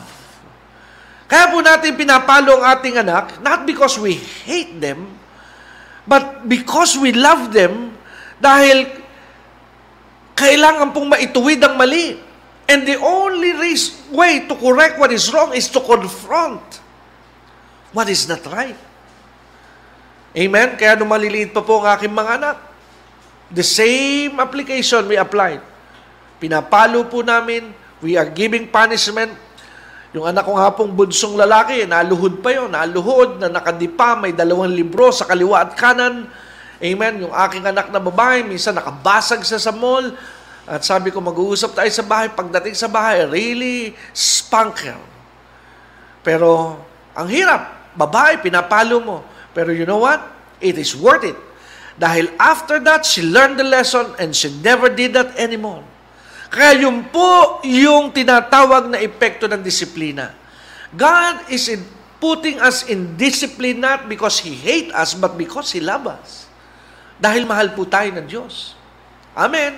Kaya po natin pinapalo ang ating anak, not because we hate them, but because we love them, dahil kailangan pong maituwid ang mali. And the only way to correct what is wrong is to confront what is not right. Amen? Kaya nung maliliit pa po ang aking mga anak, the same application we applied. Pinapalo po namin, we are giving punishment. Yung anak ko nga pong bunsong lalaki, naluhod pa yun, naluhod, na nakadipa, may dalawang libro sa kaliwa at kanan. Amen. Yung aking anak na babae, minsan nakabasag siya sa mall. At sabi ko, mag-uusap tayo sa bahay. Pagdating sa bahay, really spanker. Pero, ang hirap. Babae, pinapalo mo. Pero you know what? It is worth it. Dahil after that, she learned the lesson and she never did that anymore. Kaya yun po yung tinatawag na epekto ng disiplina. God is in putting us in discipline not because He hate us, but because He love us. Dahil mahal po tayo ng Diyos. Amen.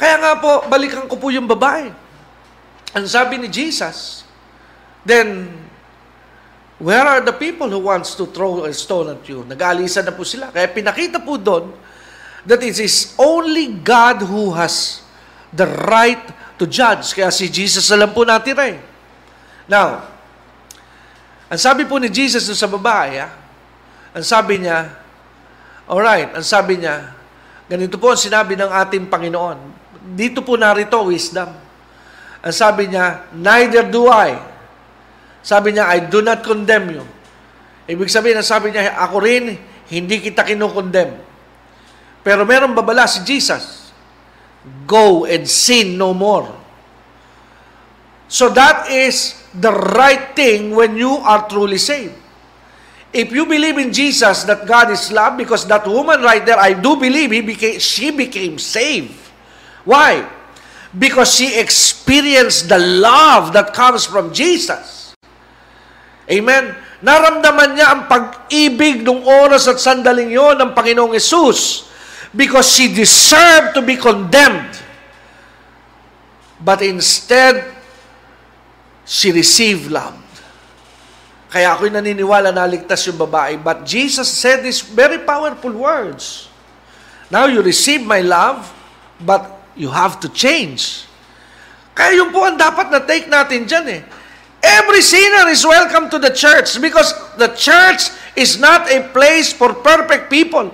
Kaya nga po, balikan ko po yung babae. Ang sabi ni Jesus, then, where are the people who wants to throw a stone at you? Nag-aalisan na po sila. Kaya pinakita po doon that it is only God who has the right to judge. Kaya si Jesus na lang po natira eh. Now, ang sabi po ni Jesus sa babae, ah, ang sabi niya, alright, ang sabi niya, ganito po ang sinabi ng ating Panginoon. Dito po narito, wisdom. Ang sabi niya, neither do I. Sabi niya, I do not condemn you. Ibig sabihin, ang sabi niya, ako rin, hindi kita kinukondemn. Pero merong babala si Jesus. Go and sin no more. So that is the right thing when you are truly saved. if you believe in Jesus, that God is love, because that woman right there, I do believe he became, she became saved. Why? Because she experienced the love that comes from Jesus. Amen? Naramdaman niya ang pag-ibig nung oras at sandaling yon ng Panginoong Yesus because she deserved to be condemned. But instead, she received love. Kaya ako'y naniniwala na ligtas yung babae. But Jesus said these very powerful words. Now you receive my love, but you have to change. Kaya yun po ang dapat na take natin dyan eh. Every sinner is welcome to the church because the church is not a place for perfect people.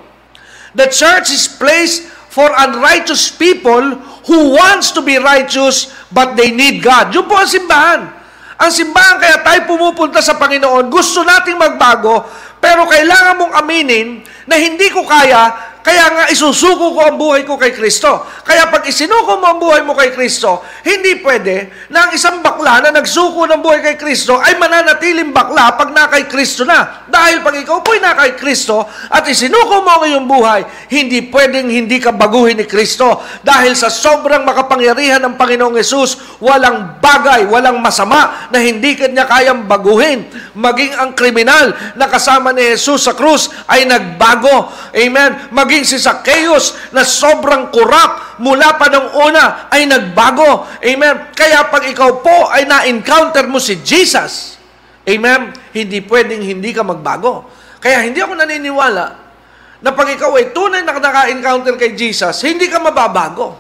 The church is place for unrighteous people who wants to be righteous but they need God. Yun po ang simbahan. Ang simbahan kaya tayo pumupunta sa Panginoon, gusto nating magbago, pero kailangan mong aminin na hindi ko kaya, kaya nga isusuko ko ang buhay ko kay Kristo. Kaya pag isinuko mo ang buhay mo kay Kristo, hindi pwede na ang isang bakla na nagsuko ng buhay kay Kristo ay mananatiling bakla pag na kay Kristo na. Dahil pag ikaw po'y na kay Kristo at isinuko mo ang iyong buhay, hindi pwedeng hindi ka baguhin ni Kristo. Dahil sa sobrang makapangyarihan ng Panginoong Yesus, walang bagay, walang masama na hindi kanya kayang baguhin. Maging ang kriminal na kasama ni Jesus sa krus ay nagbago. Amen. Mag Maging si Zacchaeus na sobrang corrupt mula pa nung una ay nagbago. Amen. Kaya pag ikaw po ay na-encounter mo si Jesus, amen, hindi pwedeng hindi ka magbago. Kaya hindi ako naniniwala na pag ikaw ay tunay na naka-encounter kay Jesus, hindi ka mababago.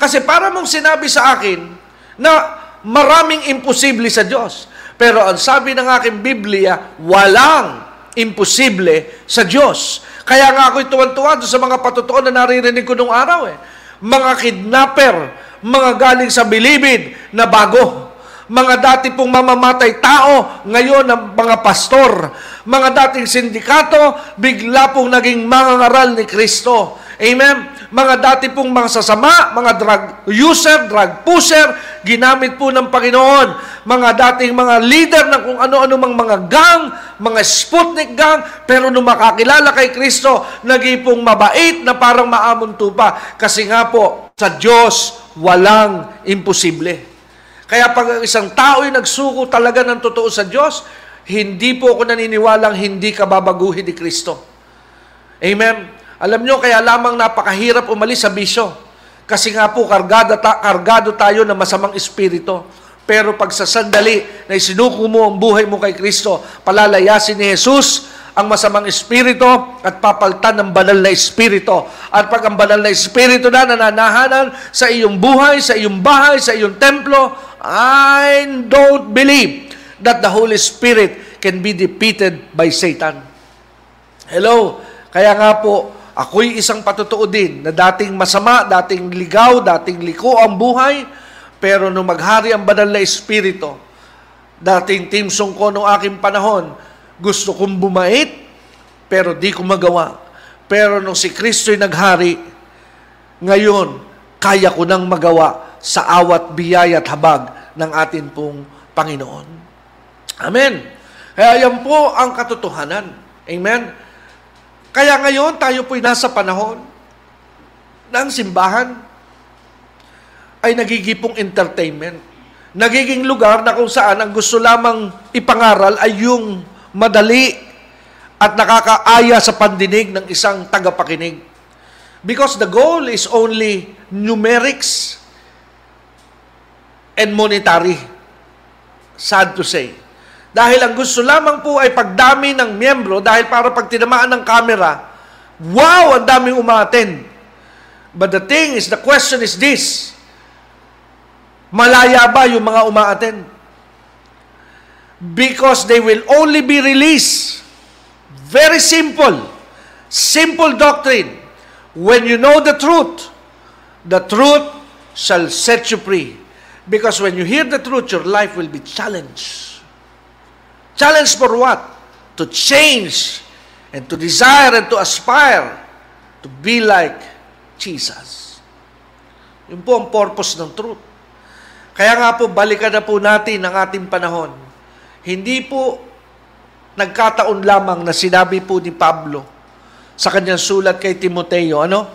Kasi para mong sinabi sa akin na maraming imposible sa Diyos. Pero ang sabi ng aking Biblia, walang imposible sa Diyos. Kaya nga ako'y tuwan-tuwa sa mga patotoo na naririnig ko nung araw eh. Mga kidnapper, mga galing sa bilibid na bago. Mga dati pong mamamatay tao, ngayon ang mga pastor. Mga dating sindikato, bigla pong naging mangangaral ni Kristo. Amen? Mga dati pong mga sasama, mga drug user, drug pusher, ginamit po ng Panginoon. Mga dating mga leader ng kung ano-ano mang mga gang, mga Sputnik gang, pero nung makakilala kay Kristo, naging pong mabait na parang maamon tupa. Kasi nga po, sa Diyos, walang imposible. Kaya pag isang tao'y nagsuko talaga ng totoo sa Diyos, hindi po ako naniniwalang hindi ka babaguhin ni Kristo. Amen? Alam nyo, kaya lamang napakahirap umalis sa bisyo. Kasi nga po, kargado, ta- kargado tayo ng masamang espiritu. Pero pag sa sandali na isinuko mo ang buhay mo kay Kristo, palalayasin ni Jesus ang masamang espiritu at papaltan ng banal na espiritu. At pag ang banal na espiritu na nananahanan sa iyong buhay, sa iyong bahay, sa iyong templo, I don't believe that the Holy Spirit can be defeated by Satan. Hello? Kaya nga po, ako'y isang patutuo din na dating masama, dating ligaw, dating liko ang buhay, pero nung maghari ang banal na espiritu, dating timsong ko noong aking panahon, gusto kong bumait, pero di ko magawa. Pero nung si Kristo'y naghari, ngayon, kaya ko nang magawa sa awat, biyaya at habag ng atin pong Panginoon. Amen. Kaya yan po ang katotohanan. Amen. Kaya ngayon, tayo po'y nasa panahon ng simbahan ay nagigipong entertainment. Nagiging lugar na kung saan ang gusto lamang ipangaral ay yung madali at nakakaaya sa pandinig ng isang tagapakinig. Because the goal is only numerics and monetary. Sad to say. Dahil ang gusto lamang po ay pagdami ng miyembro dahil para pag tinamaan ng camera, wow, ang daming umaattend. But the thing is, the question is this. Malaya ba yung mga umaattend? Because they will only be released. Very simple. Simple doctrine. When you know the truth, the truth shall set you free. Because when you hear the truth, your life will be challenged. Challenged for what? To change and to desire and to aspire to be like Jesus. Yun po ang purpose ng truth. Kaya nga po, balikan na po natin ang ating panahon. Hindi po nagkataon lamang na sinabi po ni Pablo sa kanyang sulat kay Timoteo, ano?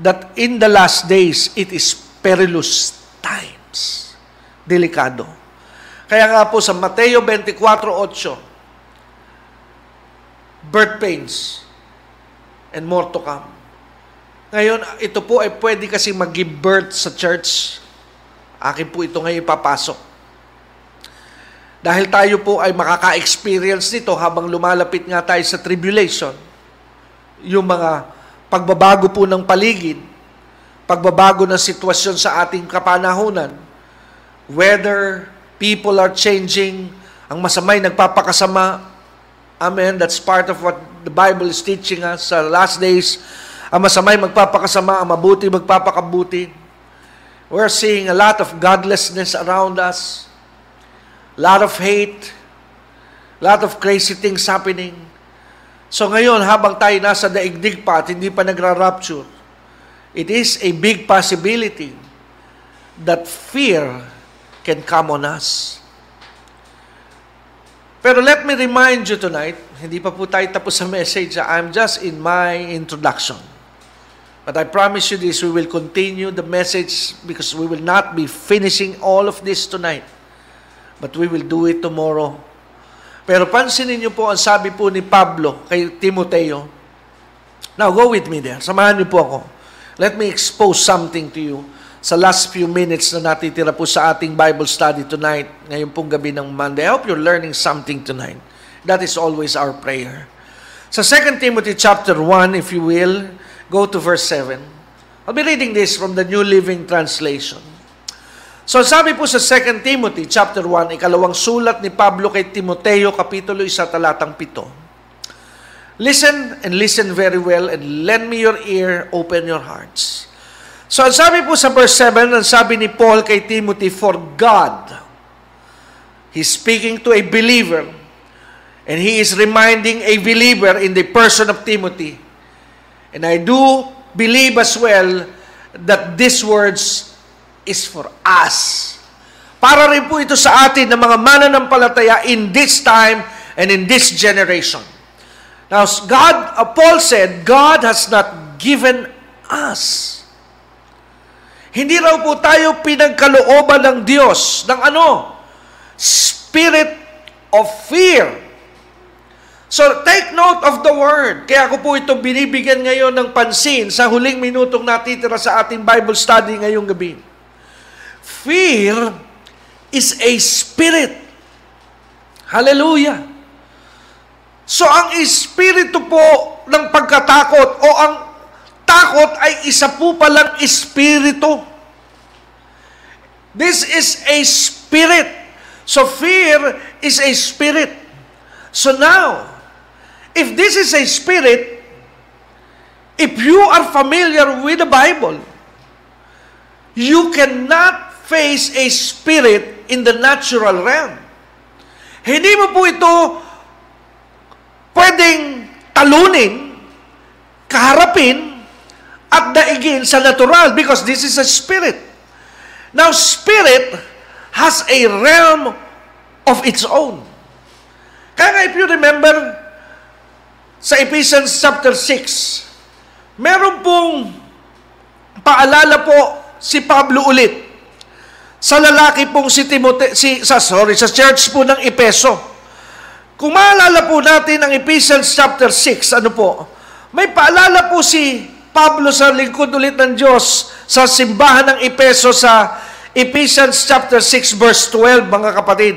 That in the last days, it is perilous times. Delikado. Kaya nga po sa Mateo twenty-four eight, birth pains and more to come. Ngayon, ito po ay pwede kasi mag-give birth sa church. Akin po ito ngayon ipapasok. Dahil tayo po ay makaka-experience nito habang lumalapit nga tayo sa tribulation, yung mga pagbabago po ng paligid, pagbabago ng sitwasyon sa ating kapanahunan, whether people are changing, ang masamay nagpapakasama, amen, that's part of what the Bible is teaching us sa last days. Ang masamay magpapakasama, ang mabuti magpapakabuti. We're seeing a lot of godlessness around us. Lot of hate. Lot of crazy things happening. So ngayon, habang tayo nasa daigdig pa at hindi pa nagra-rapture, it is a big possibility that fear can come on us. Pero let me remind you tonight, hindi pa po tayo tapos sa message. I'm just in my introduction. But I promise you this, we will continue the message because we will not be finishing all of this tonight. But we will do it tomorrow. Pero pansinin niyo po ang sabi po ni Pablo kay Timoteo. Now go with me there. Samahan niyo po ako. Let me expose something to you sa last few minutes na natitira po sa ating Bible study tonight. Ngayon pong gabi ng Monday. I hope you're learning something tonight. That is always our prayer. Sa Second Timothy chapter one, if you will, go to verse seven. I'll be reading this from the New Living Translation. So sabi po sa Second Timothy chapter one, ikalawang sulat ni Pablo kay Timoteo, kapitulo isa, talatang pito. Listen and listen very well and lend me your ear, open your hearts. So ang sabi po sa verse seven, ang sabi ni Paul kay Timothy, for God, he's speaking to a believer and he is reminding a believer in the person of Timothy. And I do believe as well that these words is for us. Para rin po ito sa atin ng mga mananampalataya in this time and in this generation. Now, God, uh, Paul said, God has not given us. Hindi raw po tayo pinagkalooban ng Diyos ng ano? Spirit of fear. So, take note of the word. Kaya ako po ito binibigyan ngayon ng pansin sa huling minutong natitira sa ating Bible study ngayong gabi. Fear is a spirit. Hallelujah! So, ang espiritu po ng pagkatakot o ang takot ay isa po palang espiritu. This is a spirit. So, fear is a spirit. So now, if this is a spirit, if you are familiar with the Bible, you cannot face a spirit in the natural realm. Hindi mo po ito pwedeng talunin, kaharapin, at daigin sa natural because this is a spirit. Now, spirit has a realm of its own. Kaya if you remember, sa Ephesians chapter six, meron pong paalala po si Pablo ulit sa lalaki pong si Timoteo, si, sa, sorry, sa church po ng Ipeso. Kung maalala po natin ang Ephesians chapter six, ano po, may paalala po si Pablo sa lingkod ulit ng Diyos sa simbahan ng Ipeso sa Ephesians chapter six verse twelve, mga kapatid.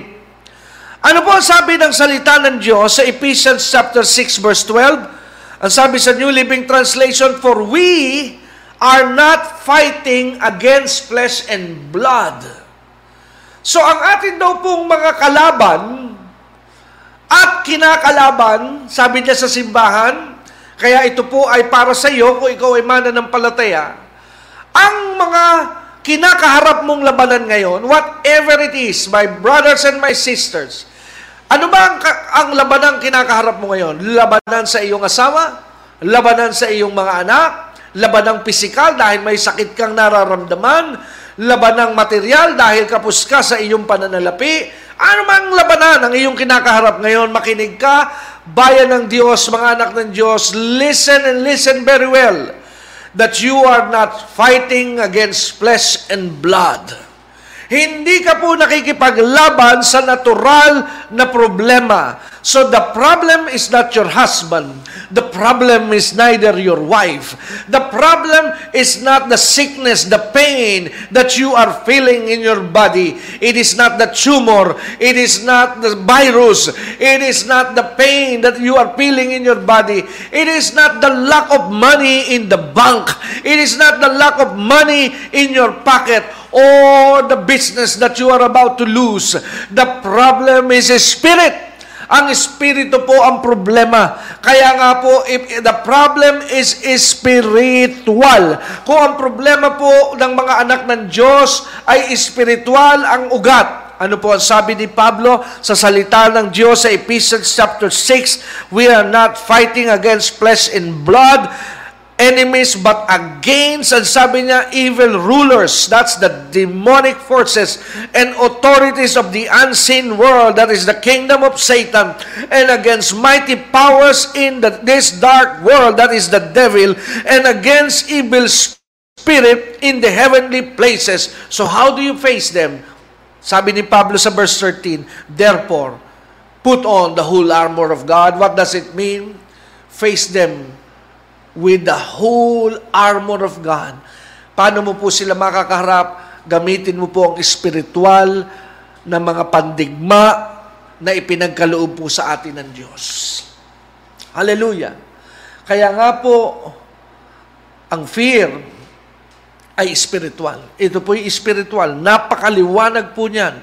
Ano po ang sabi ng salita ng Diyos sa Ephesians chapter six verse twelve? Ang sabi sa New Living Translation, for we are not fighting against flesh and blood. So ang atin daw pong mga kalaban at kinakalaban, sabi niya sa simbahan, kaya ito po ay para sa iyo kung ikaw ay mananampalataya. Ang mga kinakaharap mong labanan ngayon, whatever it is, my brothers and my sisters, ano ba ang, ang labanang kinakaharap mo ngayon? Labanan sa iyong asawa? Labanan sa iyong mga anak? Labanang pisikal dahil may sakit kang nararamdaman? Labanang material dahil kapos ka sa iyong pananalapi? Ano mang labanan ang iyong kinakaharap ngayon, makinig ka, bayan ng Diyos, mga anak ng Diyos, listen and listen very well that you are not fighting against flesh and blood. Hindi ka po nakikipaglaban sa natural na problema. So the problem is not your husband. The problem is neither your wife. The problem is not the sickness, the pain that you are feeling in your body. It is not the tumor. It is not the virus. It is not the pain that you are feeling in your body. It is not the lack of money in the bank. It is not the lack of money in your pocket or the business that you are about to lose. The problem is a spirit. Ang espiritu po ang problema. Kaya nga po, if the problem is spiritual. Kung ang problema po ng mga anak ng Diyos ay espiritual ang ugat. Ano po ang sabi ni Pablo sa salita ng Diyos sa Ephesians chapter six, we are not fighting against flesh and blood, enemies, but against, and sabi niya, evil rulers. That's the demonic forces and authorities of the unseen world, that is the kingdom of Satan, and against mighty powers in the, this dark world, that is the devil, and against evil spirit in the heavenly places. So how do you face them? Sabi ni Pablo sa verse thirteen, therefore, put on the whole armor of God. What does it mean? Face them with the whole armor of God. Paano mo po sila makakaharap? Gamitin mo po ang espiritual na mga pandigma na ipinagkaloob po sa atin ng Diyos. Hallelujah! Kaya nga po, ang fear ay espiritual. Ito po yung espiritual. Napakaliwanag po niyan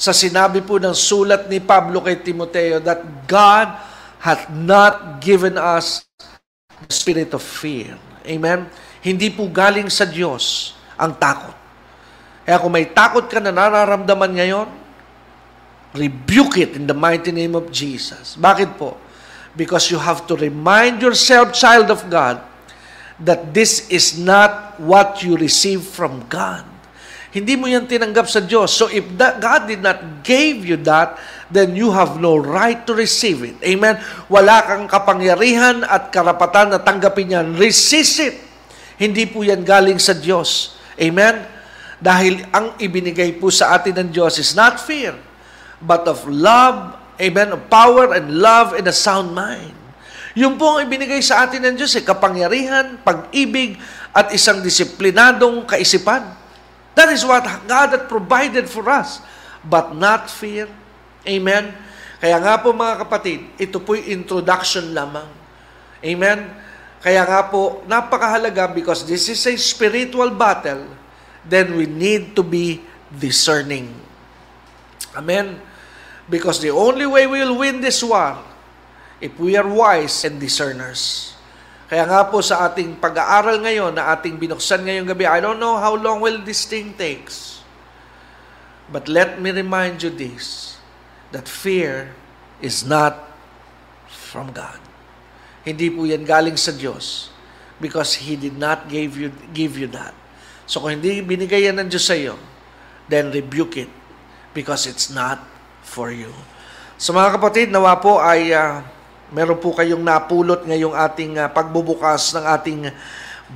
sa sinabi po ng sulat ni Pablo kay Timoteo that God hath not given us the spirit of fear. Amen? Hindi po galing sa Diyos ang takot. Kaya kung may takot ka na nararamdaman ngayon, rebuke it in the mighty name of Jesus. Bakit po? Because you have to remind yourself, child of God, that this is not what you receive from God. Hindi mo yan tinanggap sa Diyos. So if that God did not give you that, then you have no right to receive it. Amen? Wala kang kapangyarihan at karapatan na tanggapin yan. Resist it. Hindi po yan galing sa Diyos. Amen? Dahil ang ibinigay po sa atin ng Diyos is not fear, but of love, amen, of power and love and a sound mind. Yung po ang ibinigay sa atin ng Diyos ay eh, kapangyarihan, pag-ibig, at isang disiplinadong kaisipan. That is what God had provided for us, but not fear. Amen? Kaya nga po mga kapatid, ito po'y introduction lamang. Amen? Kaya nga po, napakahalaga because this is a spiritual battle, then we need to be discerning. Amen? Because the only way we will win this war, if we are wise and discerners. Kaya nga po sa ating pag-aaral ngayon, na ating binuksan ngayong gabi, I don't know how long will this thing takes. But let me remind you this, that fear is not from God. Hindi po yan galing sa Diyos because He did not give you, give you that. So kung hindi binigay yan ng Diyos sa iyo, then rebuke it because it's not for you. So mga kapatid, nawa po ay... Uh, meron po kayong napulot ngayong ating uh, pagbubukas ng ating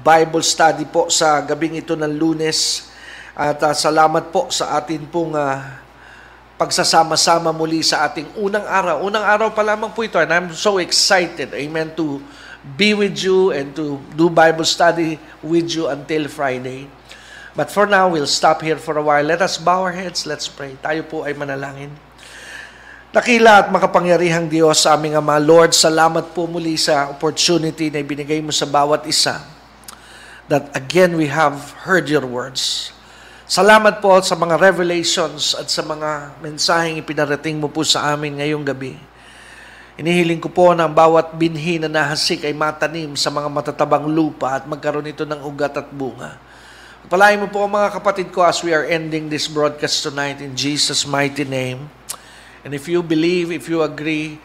Bible study po sa gabing ito ng Lunes. At uh, salamat po sa atin pong uh, pagsasama-sama muli sa ating unang araw. Unang araw pa lamang po ito, and I'm so excited, amen, to be with you and to do Bible study with you until Friday. But for now, we'll stop here for a while. Let us bow our heads, let's pray. Tayo po ay manalangin. Dakila at makapangyarihang Diyos, aming Ama, Lord, salamat po muli sa opportunity na ibinigay mo sa bawat isa. That again, we have heard your words. Salamat po sa mga revelations at sa mga mensaheng ipinarating mo po sa amin ngayong gabi. Inihiling ko po na ang bawat binhi na nahasik ay matanim sa mga matatabang lupa at magkaroon ito ng ugat at bunga. Palain mo po mga kapatid ko as we are ending this broadcast tonight in Jesus' mighty name. And if you believe, if you agree,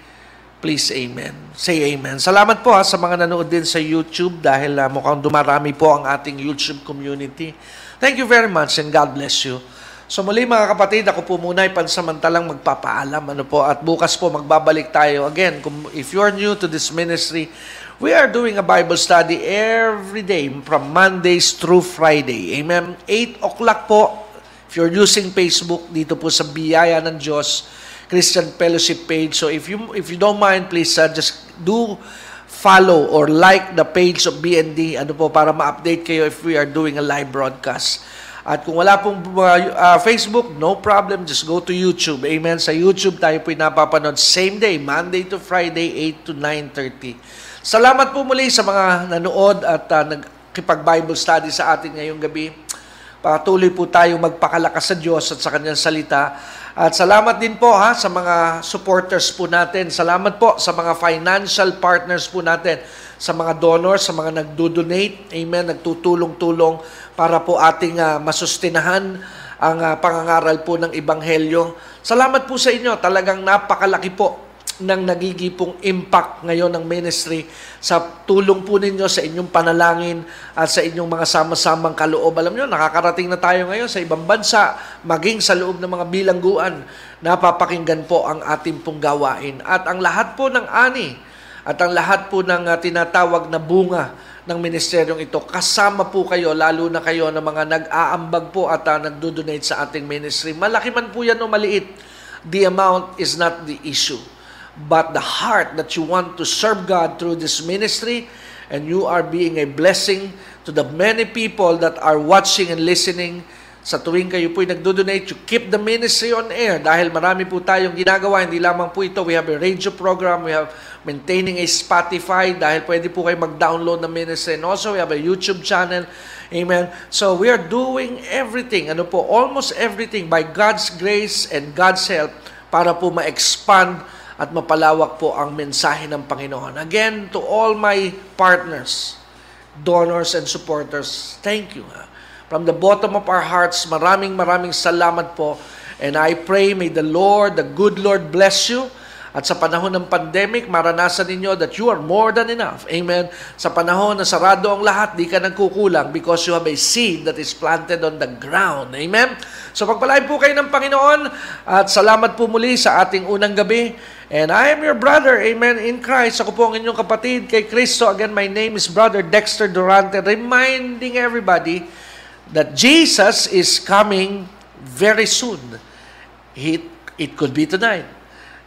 please amen. Say amen. Salamat po ha, sa mga nanood din sa YouTube dahil uh, mukhang dumarami po ang ating YouTube community. Thank you very much and God bless you. So muli mga kapatid, ako po muna ay pansamantalang magpapaalam ano po, at bukas po magbabalik tayo again. Kung, if you're new to this ministry, we are doing a Bible study every day from Mondays through Friday. Amen. eight o'clock po, if you're using Facebook, dito po sa Biyaya ng Diyos Christian Fellowship page. So if you if you don't mind, please uh, just do follow or like the page of B N D ano po, para ma-update kayo if we are doing a live broadcast. At kung wala pong uh, uh, Facebook, no problem, just go to YouTube. Amen. Sa YouTube tayo po napapanood same day, Monday to Friday, eight to nine thirty. Salamat po muli sa mga nanood at uh, nagkipag-Bible study sa atin ngayong gabi. Patuloy po tayo magpakalakas sa Diyos at sa Kanyang salita. At salamat din po ha sa mga supporters po natin. Salamat po sa mga financial partners po natin, sa mga donors, sa mga nagdo-donate. Amen, nagtutulong-tulong para po ating uh, masustinahan ang uh, pangangaral po ng Ebanghelyo. Salamat po sa inyo. Talagang napakalaki po ng nagigipong impact ngayon ng ministry sa tulong po ninyo, sa inyong panalangin at sa inyong mga sama-samang kaloob. Alam nyo, nakakarating na tayo ngayon sa ibang bansa, maging sa loob ng mga bilangguan. Napapakinggan po ang ating pong gawain at ang lahat po ng ani at ang lahat po ng uh, tinatawag na bunga ng ministeryong ito. Kasama po kayo, lalo na kayo ng mga nag-aambag po at uh, nagdodonate sa ating ministry. Malaki man po yan o maliit, the amount is not the issue, but the heart that you want to serve God through this ministry, and you are being a blessing to the many people that are watching and listening. Sa tuwing kayo po'y nagdodonate, you keep the ministry on air dahil marami po tayong ginagawa. Hindi lamang po ito, we have a radio program, we have maintaining a Spotify dahil pwede po kayo mag-download ng ministry. And also, we have a YouTube channel. Amen. So, we are doing everything, ano po, almost everything by God's grace and God's help para po ma-expand at mapalawak po ang mensahe ng Panginoon. Again, to all my partners, donors, and supporters, thank you. From the bottom of our hearts, maraming maraming salamat po. And I pray, may the Lord, the good Lord bless you. At sa panahon ng pandemic, maranasan ninyo that you are more than enough. Amen. Sa panahon na sarado ang lahat, di ka nagkukulang because you have a seed that is planted on the ground. Amen. So pagpalain po kayo ng Panginoon at salamat po muli sa ating unang gabi. And I am your brother, amen, in Christ. Ako po ang inyong kapatid kay Kristo. Again, my name is Brother Dexter Durante, reminding everybody that Jesus is coming very soon. It, it could be tonight.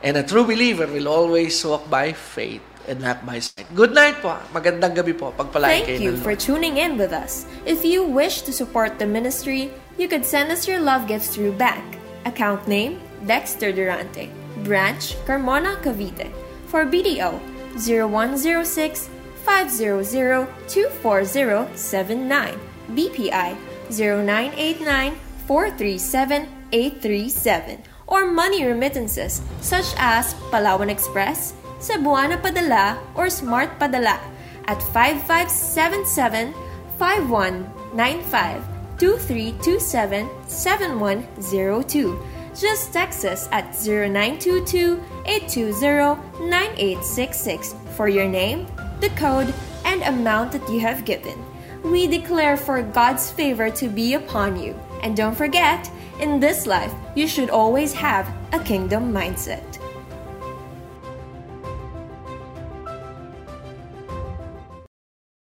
And a true believer will always walk by faith and not by sight. Good night po. Magandang gabi po. Pagpalain kayo. Thank you for tuning in with us. If you wish to support the ministry, you could send us your love gifts through bank. Account name, Dexter Durante. Branch, Carmona, Cavite. For B D O, zero one zero six, five zero zero, two four zero seven nine. B P I, zero nine eight nine, four three seven, eight three seven. Or money remittances such as Palawan Express, Cebuana Padala, or Smart Padala at five five seven seven, five one nine five, two three two seven, seven one zero two. Just text us at zero nine two two, eight two zero, nine eight six six for your name, the code, and amount that you have given. We declare for God's favor to be upon you. And don't forget, in this life, you should always have a kingdom mindset.